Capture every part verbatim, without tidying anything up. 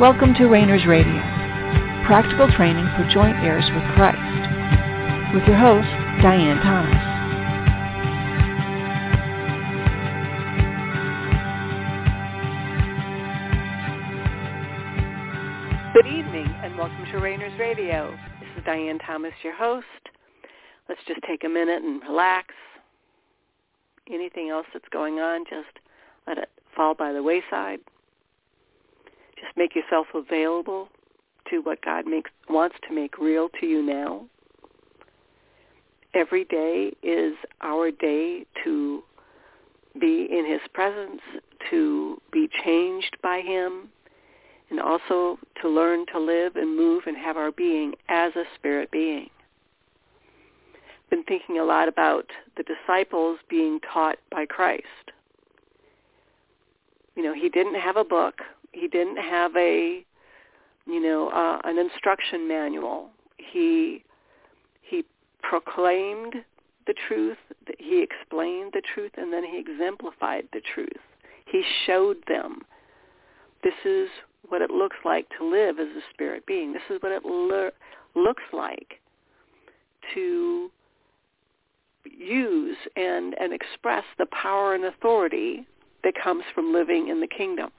Welcome to Rainers Radio, practical training for joint heirs with Christ, with your host, Diane Thomas. Good evening, and welcome to Rainers Radio. This is Diane Thomas, your host. Let's just take a minute and relax. Anything else that's going on, just let it fall by the wayside. Just make yourself available to what God makes, wants to make real to you now. Every day is our day to be in His presence, to be changed by Him, and also to learn to live and move and have our being as a spirit being. I've been thinking a lot about the disciples being taught by Christ. You know, He didn't have a book. He didn't have a, you know, uh, an instruction manual. He he proclaimed the truth. He explained the truth, and then He exemplified the truth. He showed them, this is what it looks like to live as a spirit being. This is what it lo- looks like to use and, and express the power and authority that comes from living in the kingdom.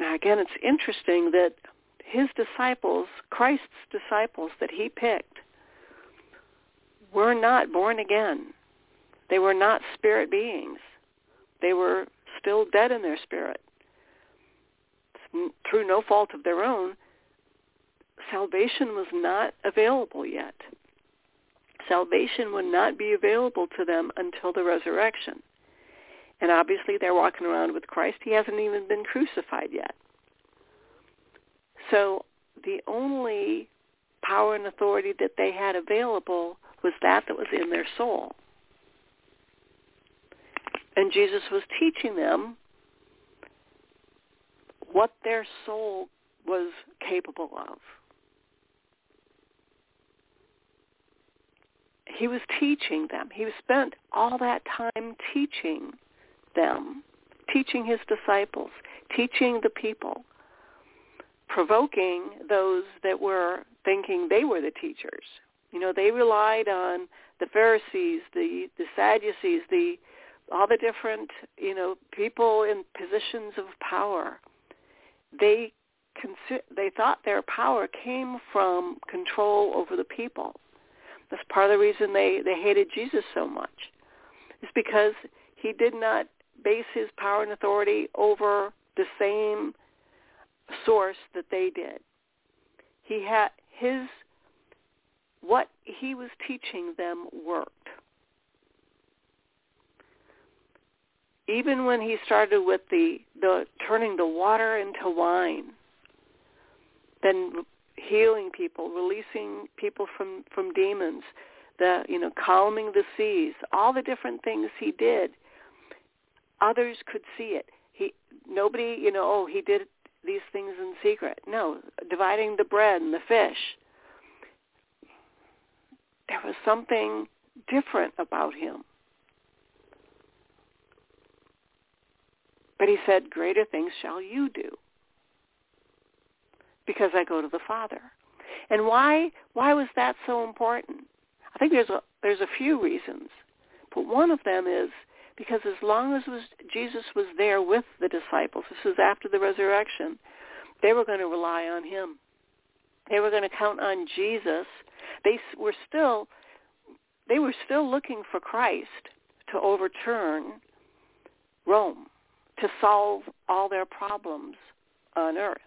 Now, again, it's interesting that His disciples, Christ's disciples that He picked, were not born again. They were not spirit beings. They were still dead in their spirit. Through no fault of their own, salvation was not available yet. Salvation would not be available to them until the resurrection. And obviously they're walking around with Christ. He hasn't even been crucified yet. So the only power and authority that they had available was that that was in their soul. And Jesus was teaching them what their soul was capable of. He was teaching them. He spent all that time teaching them, teaching His disciples, teaching the people, provoking those that were thinking they were the teachers. You know, they relied on the Pharisees, the, the Sadducees, the all the different, you know, people in positions of power. They consi- they thought their power came from control over the people. That's part of the reason they, they hated Jesus so much. It's because He did not base His power and authority over the same source that they did. He had his, what He was teaching them worked. Even when He started with the, the turning the water into wine, then healing people, releasing people from, from demons, the, you know, calming the seas, all the different things He did, others could see it. He, nobody, you know, oh, He did these things in secret. No, dividing the bread and the fish. There was something different about Him. But He said, greater things shall you do, because I go to the Father. And why why was that so important? I think there's a, there's a few reasons, but one of them is because as long as was, Jesus was there with the disciples, this is after the resurrection, they were going to rely on Him. They were going to count on Jesus. They were still they were still looking for Christ to overturn Rome, to solve all their problems on earth.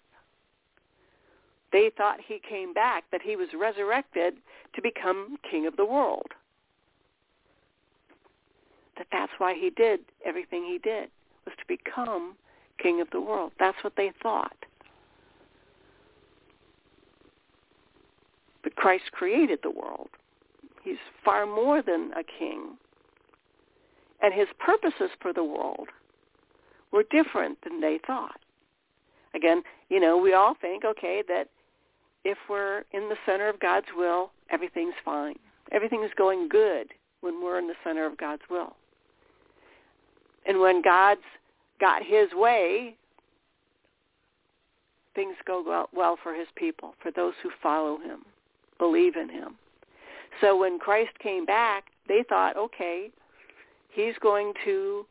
They thought He came back, that He was resurrected to become king of the world. That that's why He did everything He did, was to become king of the world. That's what they thought. But Christ created the world. He's far more than a king. And His purposes for the world were different than they thought. Again, you know, we all think, okay, that if we're in the center of God's will, everything's fine. Everything is going good when we're in the center of God's will. And when God's got His way, things go well for his people, for those who follow him, believe in him. So when Christ came back, they thought, okay, he's going to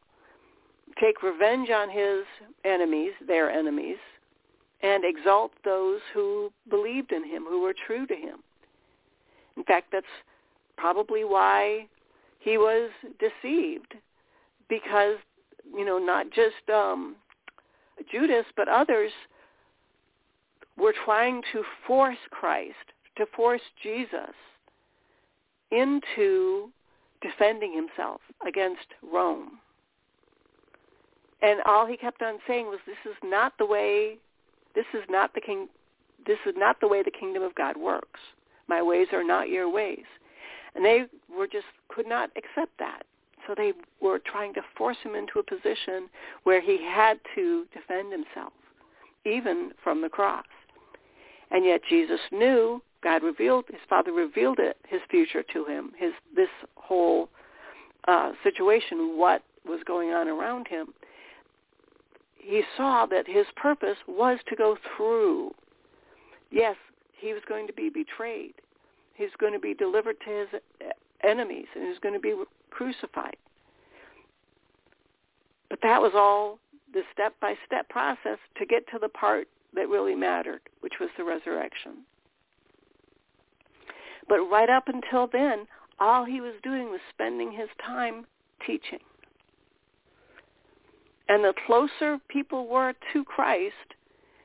take revenge on his enemies, their enemies, and exalt those who believed in him, who were true to him. In fact, that's probably why he was deceived, because, you know, not just um, Judas, but others were trying to force Christ, to force Jesus into defending himself against Rome. And all he kept on saying was, this is not the way, this is not the king, this is not the way the kingdom of God works. My ways are not your ways. And they were just, could not accept that. So they were trying to force him into a position where he had to defend himself, even from the cross. And yet Jesus knew, God revealed, his Father revealed it, his future to him, his this whole uh, situation, what was going on around him. He saw that his purpose was to go through. Yes, he was going to be betrayed. He's going to be delivered to his enemies, and he's going to be crucified. But that was all the step-by-step process to get to the part that really mattered, which was the resurrection. But right up until then, all he was doing was spending his time teaching. And the closer people were to Christ,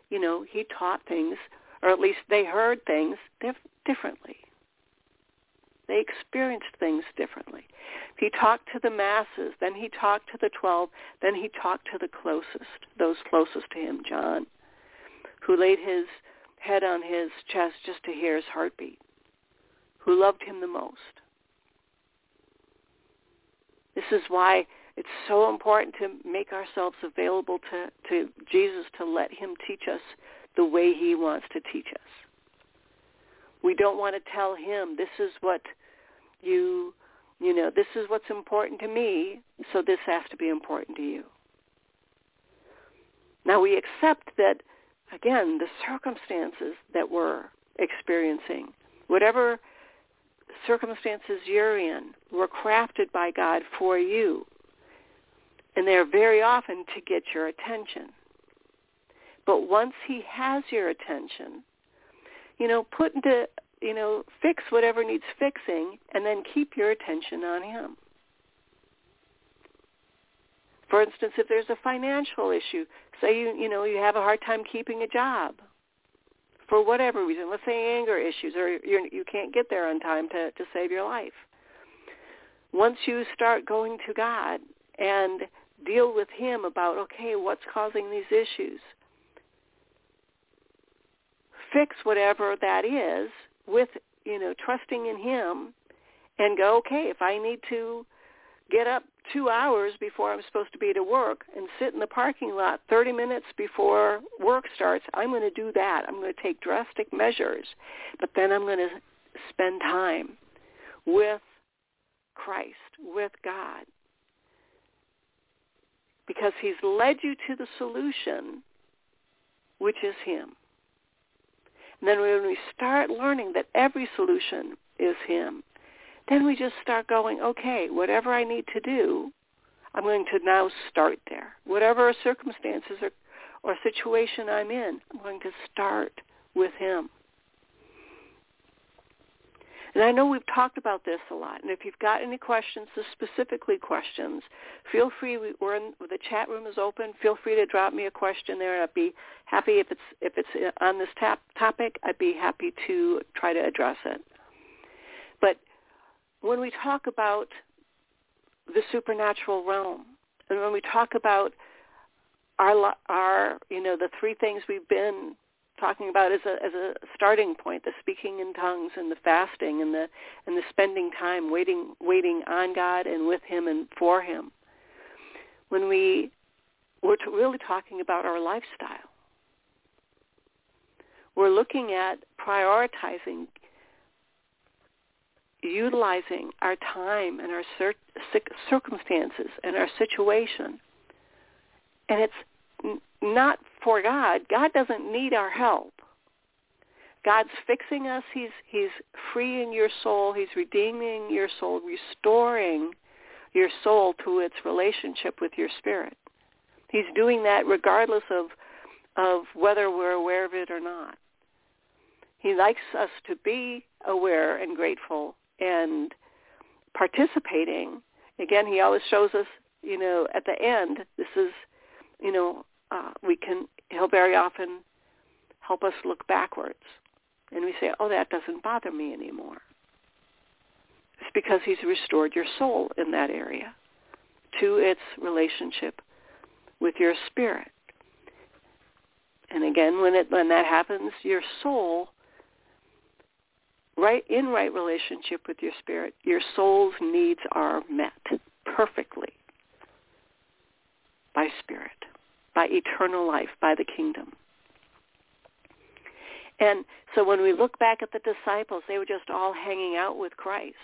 you know, he taught things, or at least they heard things dif- differently. They experienced things differently. He talked to the masses, then he talked to the twelve, then he talked to the closest, those closest to him, John, who laid his head on his chest just to hear his heartbeat, who loved him the most. This is why it's so important to make ourselves available to, to Jesus, to let him teach us the way he wants to teach us. We don't want to tell him, this is what you, you know, this is what's important to me, so this has to be important to you. Now we accept that, again, the circumstances that we're experiencing, whatever circumstances you're in, were crafted by God for you. And they're very often to get your attention. But once he has your attention, you know, put into, you know, fix whatever needs fixing, and then keep your attention on him. For instance, if there's a financial issue, say, you, you know, you have a hard time keeping a job for whatever reason. Let's say anger issues, or you're, you can't get there on time to, to save your life. Once you start going to God and deal with him about, okay, what's causing these issues? Fix whatever that is with, you know, trusting in him, and go, okay, if I need to get up two hours before I'm supposed to be to work and sit in the parking lot thirty minutes before work starts, I'm going to do that. I'm going to take drastic measures, but then I'm going to spend time with Christ, with God, because he's led you to the solution, which is him. And then when we start learning that every solution is him, then we just start going, okay, whatever I need to do, I'm going to now start there. Whatever circumstances or, or situation I'm in, I'm going to start with him. And I know we've talked about this a lot, and if you've got any questions, specifically questions, feel free, we're in, the chat room is open, feel free to drop me a question there, and I'd be happy, if it's if it's on this tap, topic, I'd be happy to try to address it. But when we talk about the supernatural realm, and when we talk about our, our you know, the three things we've been talking about as a as a starting point, the speaking in tongues and the fasting and the and the spending time waiting waiting on God and with him and for him. When we we're t- really talking about our lifestyle, we're looking at prioritizing, utilizing our time and our cir- circumstances and our situation. And it's n- not for God, God doesn't need our help. God's fixing us. He's he's freeing your soul. He's redeeming your soul, restoring your soul to its relationship with your spirit. He's doing that regardless of of whether we're aware of it or not. He likes us to be aware and grateful and participating. Again, he always shows us, you know, at the end, this is, you know, uh, we can, he'll very often help us look backwards. And we say, oh, that doesn't bother me anymore. It's because he's restored your soul in that area to its relationship with your spirit. And again, when it when that happens, your soul, right in right relationship with your spirit, your soul's needs are met perfectly by spirit, by eternal life, by the kingdom. And so when we look back at the disciples, they were just all hanging out with Christ.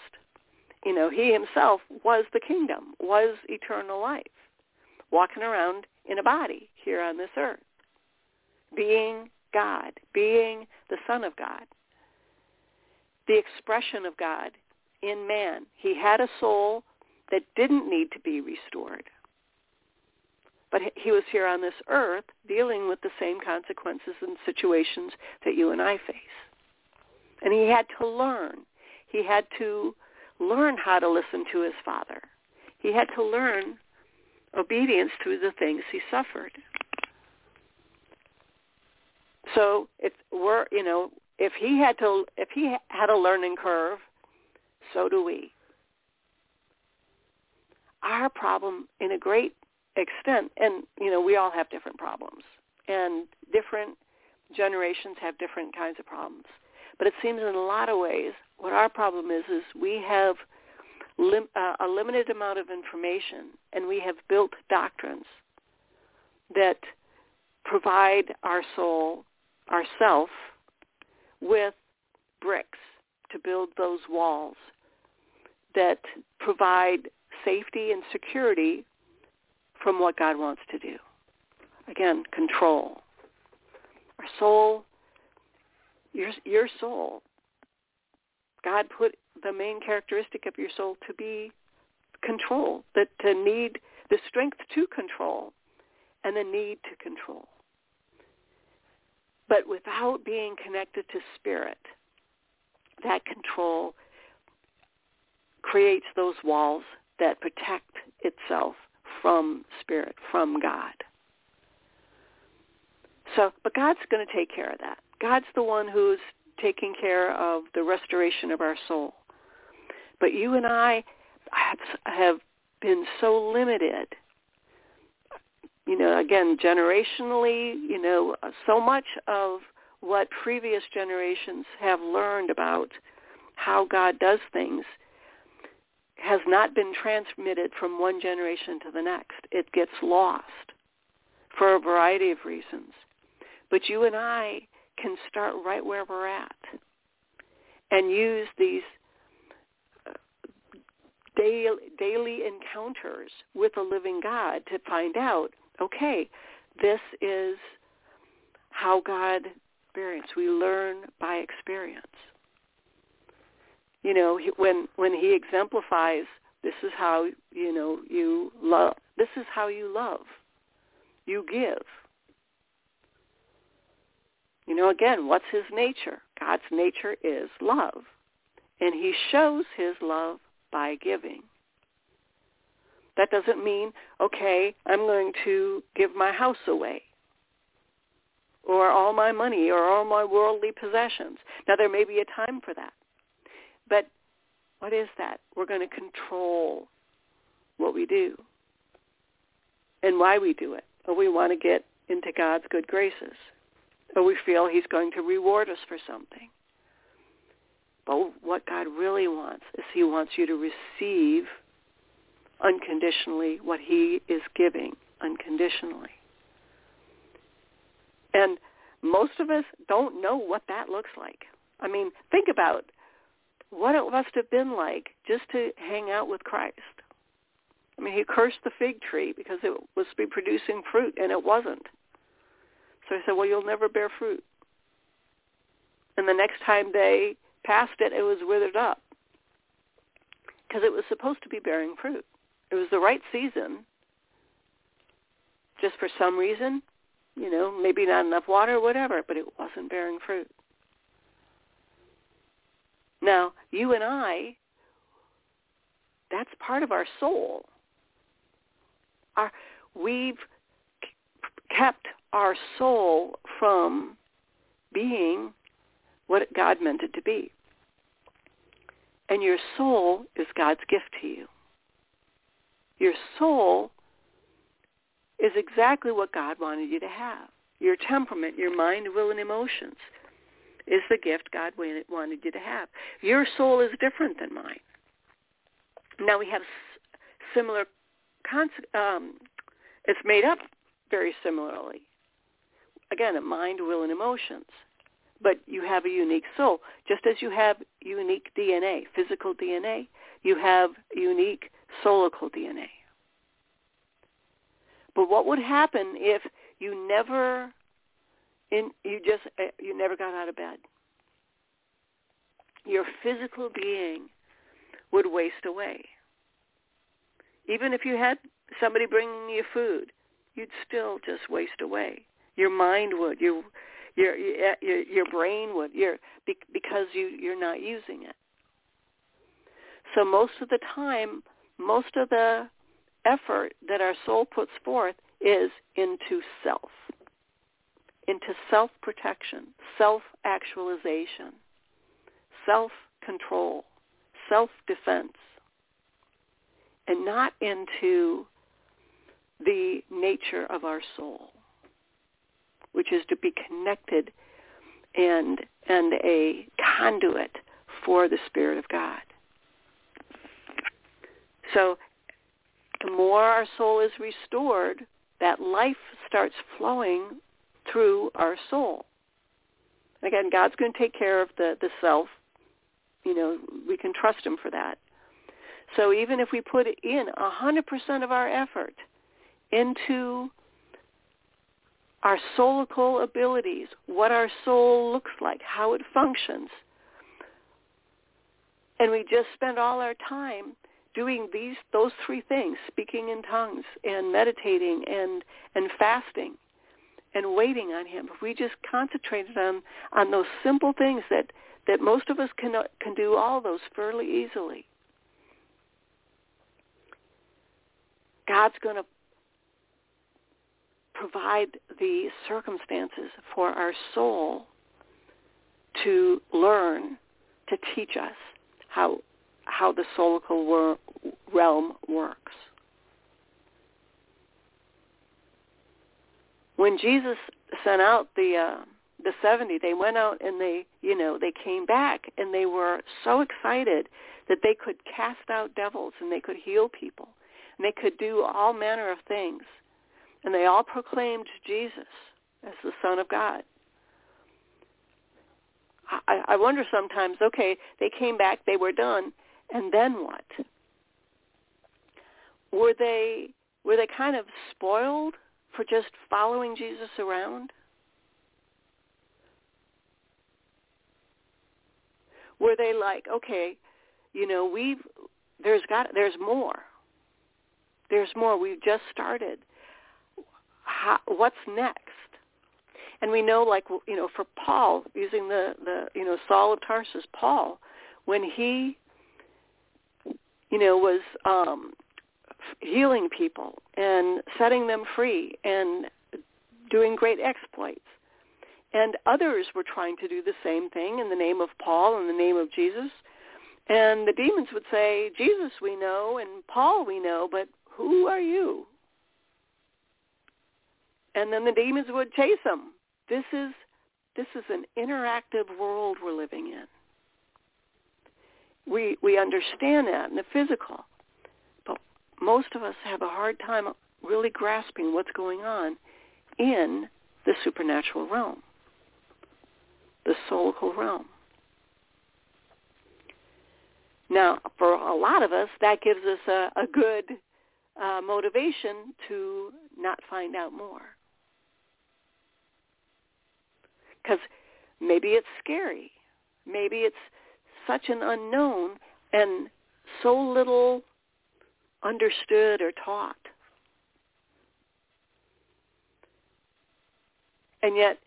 You know, he himself was the kingdom, was eternal life, walking around in a body here on this earth, being God, being the Son of God, the expression of God in man. He had a soul that didn't need to be restored. But he was here on this earth dealing with the same consequences and situations that you and I face. And he had to learn. He had to learn how to listen to his Father. He had to learn obedience through the things he suffered. So if we're, you know, if he had to, if he had a learning curve, so do we. Our problem, in a great extent, and you know, we all have different problems, and different generations have different kinds of problems. But it seems in a lot of ways, what our problem is is we have lim- uh, a limited amount of information, and we have built doctrines that provide our soul, ourself, with bricks to build those walls that provide safety and security from what God wants to do. Again, control. Our soul, your, your soul, God put the main characteristic of your soul to be control, that to need the strength to control and the need to control. But without being connected to spirit, that control creates those walls that protect itself from spirit, from God. So, but God's going to take care of that. God's the one who's taking care of the restoration of our soul. But you and I have, have been so limited, you know, again, generationally, you know, so much of what previous generations have learned about how God does things has not been transmitted from one generation to the next. It gets lost for a variety of reasons. But you and I can start right where we're at and use these daily, daily encounters with a living God to find out, okay, this is how God experience. We learn by experience. You know, when when he exemplifies, this is how, you know, you love. This is how you love. You give. You know, again, what's his nature? God's nature is love. And he shows his love by giving. That doesn't mean, okay, I'm going to give my house away, or all my money, or all my worldly possessions. Now, there may be a time for that. But what is that? We're going to control what we do and why we do it. Or we want to get into God's good graces. Or we feel he's going to reward us for something. But what God really wants is he wants you to receive unconditionally what he is giving unconditionally. And most of us don't know what that looks like. I mean, think about what it must have been like just to hang out with Christ. I mean, he cursed the fig tree because it was to be producing fruit, and it wasn't. So he said, well, you'll never bear fruit. And the next time they passed it, it was withered up because it was supposed to be bearing fruit. It was the right season. Just for some reason, you know, maybe not enough water or whatever, but it wasn't bearing fruit. Now, you and I, that's part of our soul. Our, we've kept our soul from being what God meant it to be. And your soul is God's gift to you. Your soul is exactly what God wanted you to have. Your temperament, your mind, will, and emotions is the gift God wanted you to have. Your soul is different than mine. Now we have similar, um, it's made up very similarly. Again, a mind, will, and emotions. But you have a unique soul. Just as you have unique D N A, physical D N A, you have unique soulical D N A. But what would happen if you never, in, you just, you never got out of bed? Your physical being would waste away. Even if you had somebody bringing you food, you'd still just waste away. Your mind would, your your your, your brain would, your because you you're not using it. So most of the time, most of the effort that our soul puts forth is into self, into self-protection, self-actualization, self-control, self-defense, and not into the nature of our soul, which is to be connected and and a conduit for the Spirit of God. So the more our soul is restored, that life starts flowing through our soul. And again, God's going to take care of the, the self. You know, we can trust him for that. So even if we put in one hundred percent of our effort into our soulical abilities, what our soul looks like, how it functions, and we just spend all our time doing these, those three things, speaking in tongues and meditating and, and fasting and waiting on him, if we just concentrated on, on those simple things that, that most of us can, can do all those fairly easily, God's going to provide the circumstances for our soul to learn, to teach us how how the soulical wor- realm works. When Jesus sent out the uh, the seventy, they went out and they, you know, they came back and they were so excited that they could cast out devils and they could heal people and they could do all manner of things. And they all proclaimed Jesus as the Son of God. I, I wonder sometimes, okay, they came back, they were done, and then what? Were they were they kind of spoiled for just following Jesus around? Were they like, okay, you know, we've there's got there's more. There's more. We've just started. How, what's next? And we know, like, you know, for Paul, using the, the you know, Saul of Tarsus, Paul, when he you know, was um, healing people and setting them free and doing great exploits. And others were trying to do the same thing in the name of Paul, in the name of Jesus. And the demons would say, Jesus we know and Paul we know, but who are you? And then the demons would chase them. This is, this is an interactive world we're living in. We we understand that in the physical, but most of us have a hard time really grasping what's going on in the supernatural realm, the soulical realm. Now, for a lot of us, that gives us a, a good uh, motivation to not find out more. because maybe it's scary. Maybe it's such an unknown and so little understood or taught. And yet,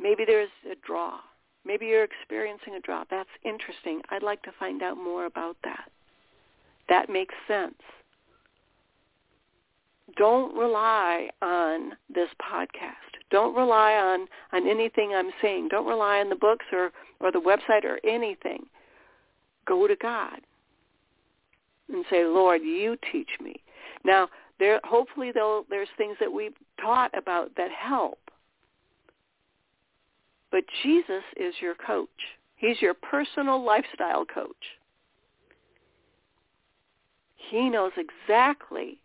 maybe there's a draw. Maybe you're experiencing a draw. That's interesting. I'd like to find out more about that. That makes sense. Don't rely on this podcast. Don't rely on, on anything I'm saying. Don't rely on the books or, or the website or anything. Go to God and say, Lord, you teach me. Now, there hopefully, though, there's things that we've taught about that help. But Jesus is your coach. He's your personal lifestyle coach. He knows exactly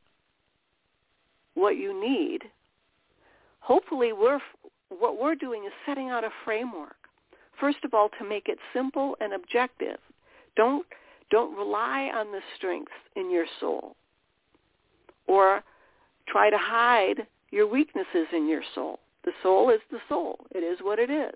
what you need. Hopefully, we're what we're doing is setting out a framework. First of all, to make it simple and objective. Don't don't rely on the strengths in your soul or try to hide your weaknesses in your soul. The soul is the soul. It is what it is.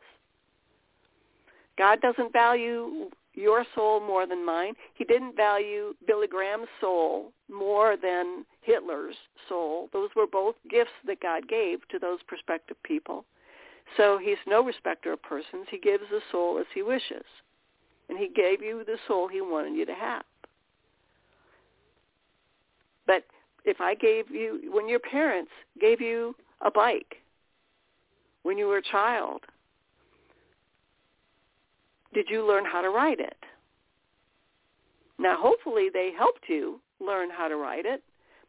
God doesn't value your soul more than mine. He didn't value Billy Graham's soul more than Hitler's soul. Those were both gifts that God gave to those prospective people. So he's no respecter of persons. He gives the soul as he wishes. And he gave you the soul he wanted you to have. But if I gave you, when your parents gave you a bike, when you were a child, did you learn how to ride it? Now, hopefully they helped you learn how to ride it.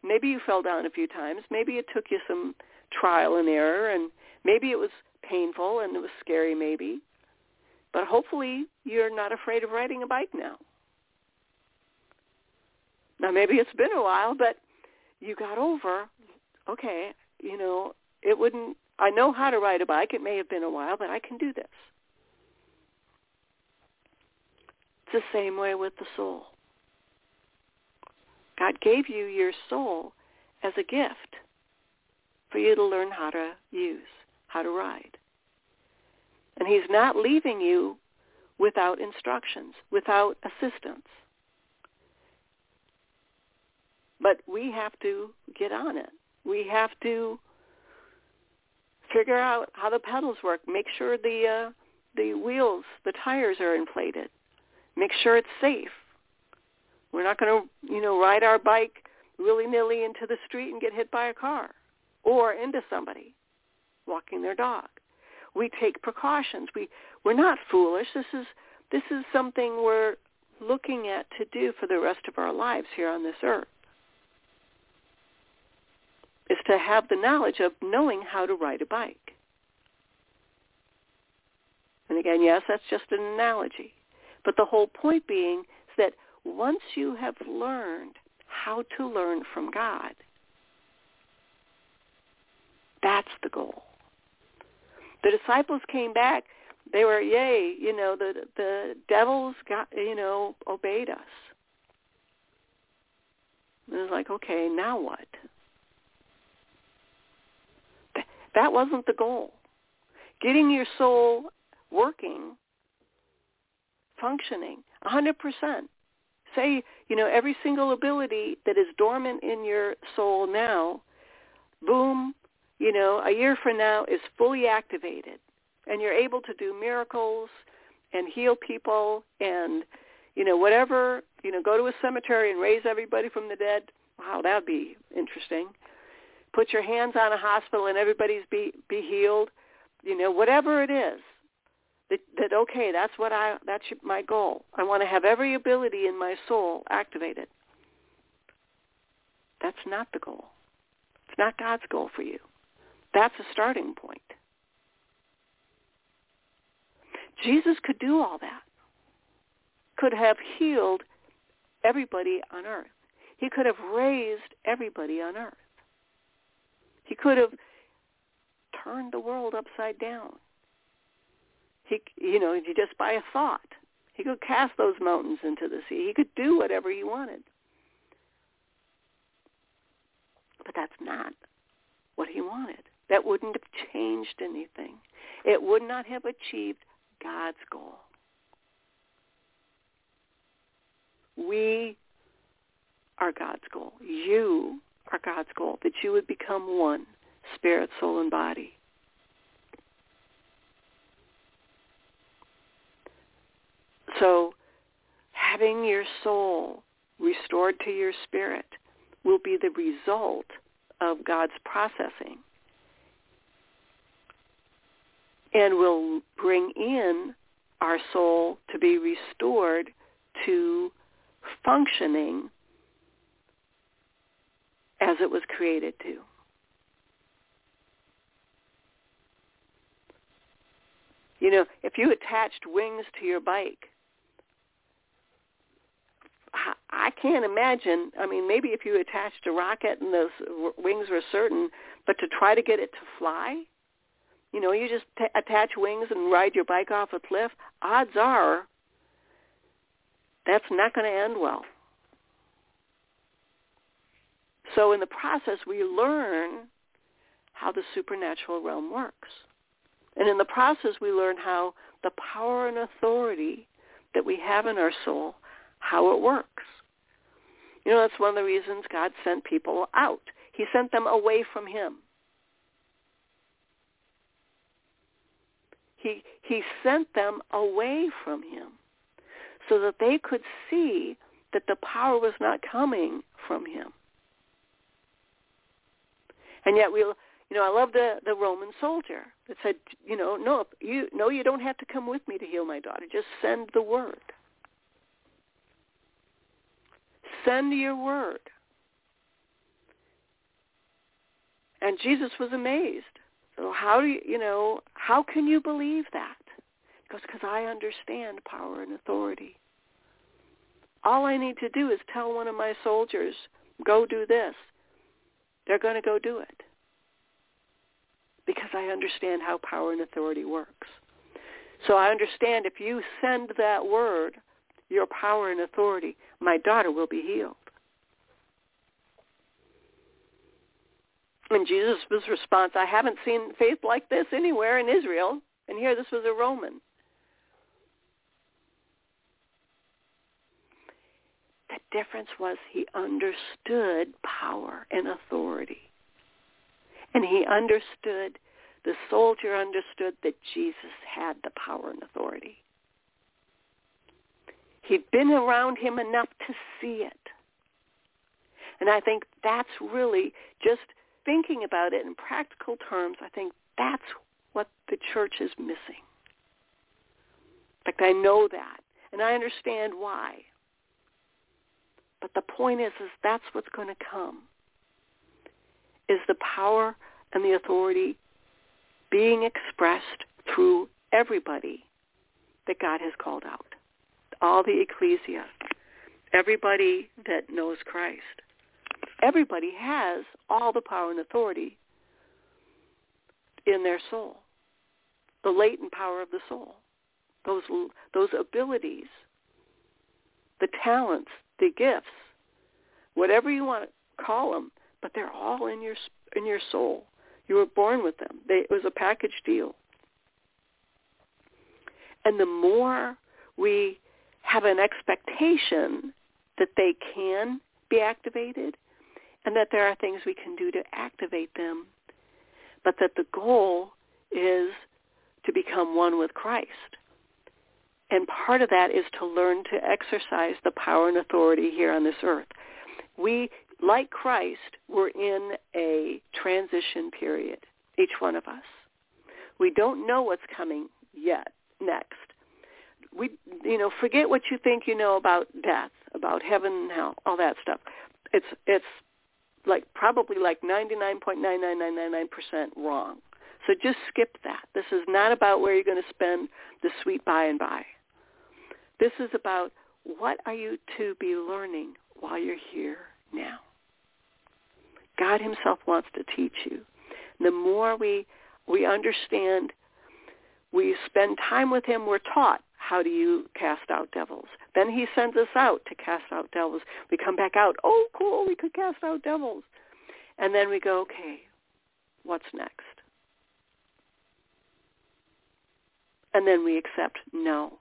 Maybe you fell down a few times. Maybe it took you some trial and error, and maybe it was painful and it was scary maybe. But hopefully you're not afraid of riding a bike now. Now, maybe it's been a while, but you got over, okay, you know, it wouldn't, I know how to ride a bike. It may have been a while, but I can do this. It's the same way with the soul. God gave you your soul as a gift for you to learn how to use, how to ride. And he's not leaving you without instructions, without assistance. But we have to get on it. We have to figure out how the pedals work. Make sure the uh, the wheels, the tires are inflated. Make sure it's safe. We're not going to, you know, ride our bike willy-nilly into the street and get hit by a car or into somebody walking their dog. We take precautions. We we're not foolish. This is this is something we're looking at to do for the rest of our lives here on this earth. Is to have the knowledge of knowing how to ride a bike. And again, yes, that's just an analogy. But the whole point being is that once you have learned how to learn from God, that's the goal. The disciples came back. They were, yay, you know, the the devils got, you know, obeyed us. And it was like, okay, now what? That wasn't the goal. Getting your soul working, functioning, one hundred percent. Say, you know, every single ability that is dormant in your soul now, boom, you know, a year from now is fully activated. And you're able to do miracles and heal people and, you know, whatever, you know, go to a cemetery and raise everybody from the dead. Wow, that would be interesting. Put your hands on a hospital and everybody's be, be healed, you know, whatever it is, that, that okay, that's what I, that's my goal. I want to have every ability in my soul activated. That's not the goal. It's not God's goal for you. That's a starting point. Jesus could do all that, could have healed everybody on earth. He could have raised everybody on earth. He could have turned the world upside down. He, you know, just by a thought. He could cast those mountains into the sea. He could do whatever he wanted. But that's not what he wanted. that wouldn't have changed anything. It would not have achieved God's goal. We are God's goal. You are God's goal, that you would become one, spirit, soul, and body. So having your soul restored to your spirit will be the result of God's processing and will bring in our soul to be restored to functioning as it was created to. You know, if you attached wings to your bike, I can't imagine, I mean, maybe if you attached a rocket and those wings were certain, but to try to get it to fly, you know, you just t- attach wings and ride your bike off a cliff, odds are that's not going to end well. So in the process, we learn how the supernatural realm works. And in the process, we learn how the power and authority that we have in our soul, how it works. You know, that's one of the reasons God sent people out. He sent them away from him. He, he sent them away from him so that they could see that the power was not coming from him. And yet we'll, you know, I love the, the Roman soldier that said, you know, no, you no, you don't have to come with me to heal my daughter. Just send the word. Send your word. And Jesus was amazed. So how do you, you know, how can you believe that? He goes, because I understand power and authority. All I need to do is tell one of my soldiers, go do this. They're going to go do it because I understand how power and authority works. So I understand if you send that word, your power and authority, my daughter will be healed. And Jesus' response, I haven't seen faith like this anywhere in Israel. And here this was a Roman. The difference was he understood power and authority. And he understood, the soldier understood that Jesus had the power and authority. He'd been around him enough to see it. And I think that's really, just thinking about it in practical terms, I think that's what the church is missing. In fact, I know that, and I understand why. But the point is, is that's what's going to come, is the power and the authority being expressed through everybody that God has called out, all the ecclesia, everybody that knows Christ. Everybody has all the power and authority in their soul, the latent power of the soul, those, those abilities, the talents, the gifts, whatever you want to call them, but they're all in your in your soul. You were born with them. They, it was a package deal. And the more we have an expectation that they can be activated and that there are things we can do to activate them, but that the goal is to become one with Christ. And part of that is to learn to exercise the power and authority here on this earth. We, like Christ, were in a transition period, each one of us. We don't know what's coming yet, next. We, you know, forget what you think you know about death, about heaven and hell, all that stuff. It's it's like probably like ninety-nine point nine nine nine nine nine percent wrong. So just skip that. This is not about where you're going to spend the sweet by and by. This is about what are you to be learning while you're here now. God himself wants to teach you. The more we, we understand, we spend time with him, we're taught how do you cast out devils. Then he sends us out to cast out devils. We come back out, oh, cool, we could cast out devils. And then we go, okay, what's next? and then we accept no.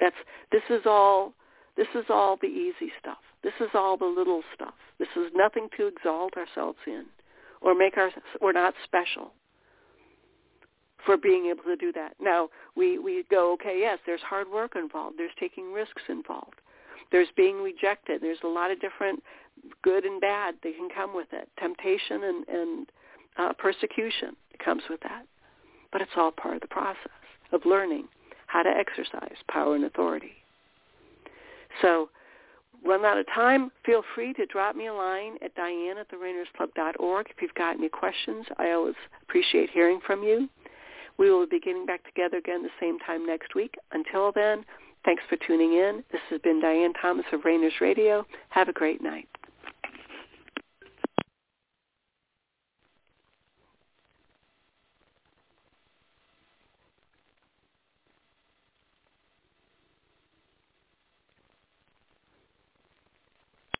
That's this is all this is all the easy stuff. This is all the little stuff. This is nothing to exalt ourselves in, or make our we're not special for being able to do that. Now we we go, okay, yes, there's hard work involved. There's taking risks involved. There's being rejected. There's a lot of different good and bad that can come with it. Temptation and and uh, persecution comes with that. But it's all part of the process of learning how to exercise power and authority. So, run out of time. Feel free to drop me a line at diane at the rainers club dot org if you've got any questions. I always appreciate hearing from you. We will be getting back together again the same time next week. Until then, thanks for tuning in. This has been Diane Thomas of Rainers Radio. Have a great night.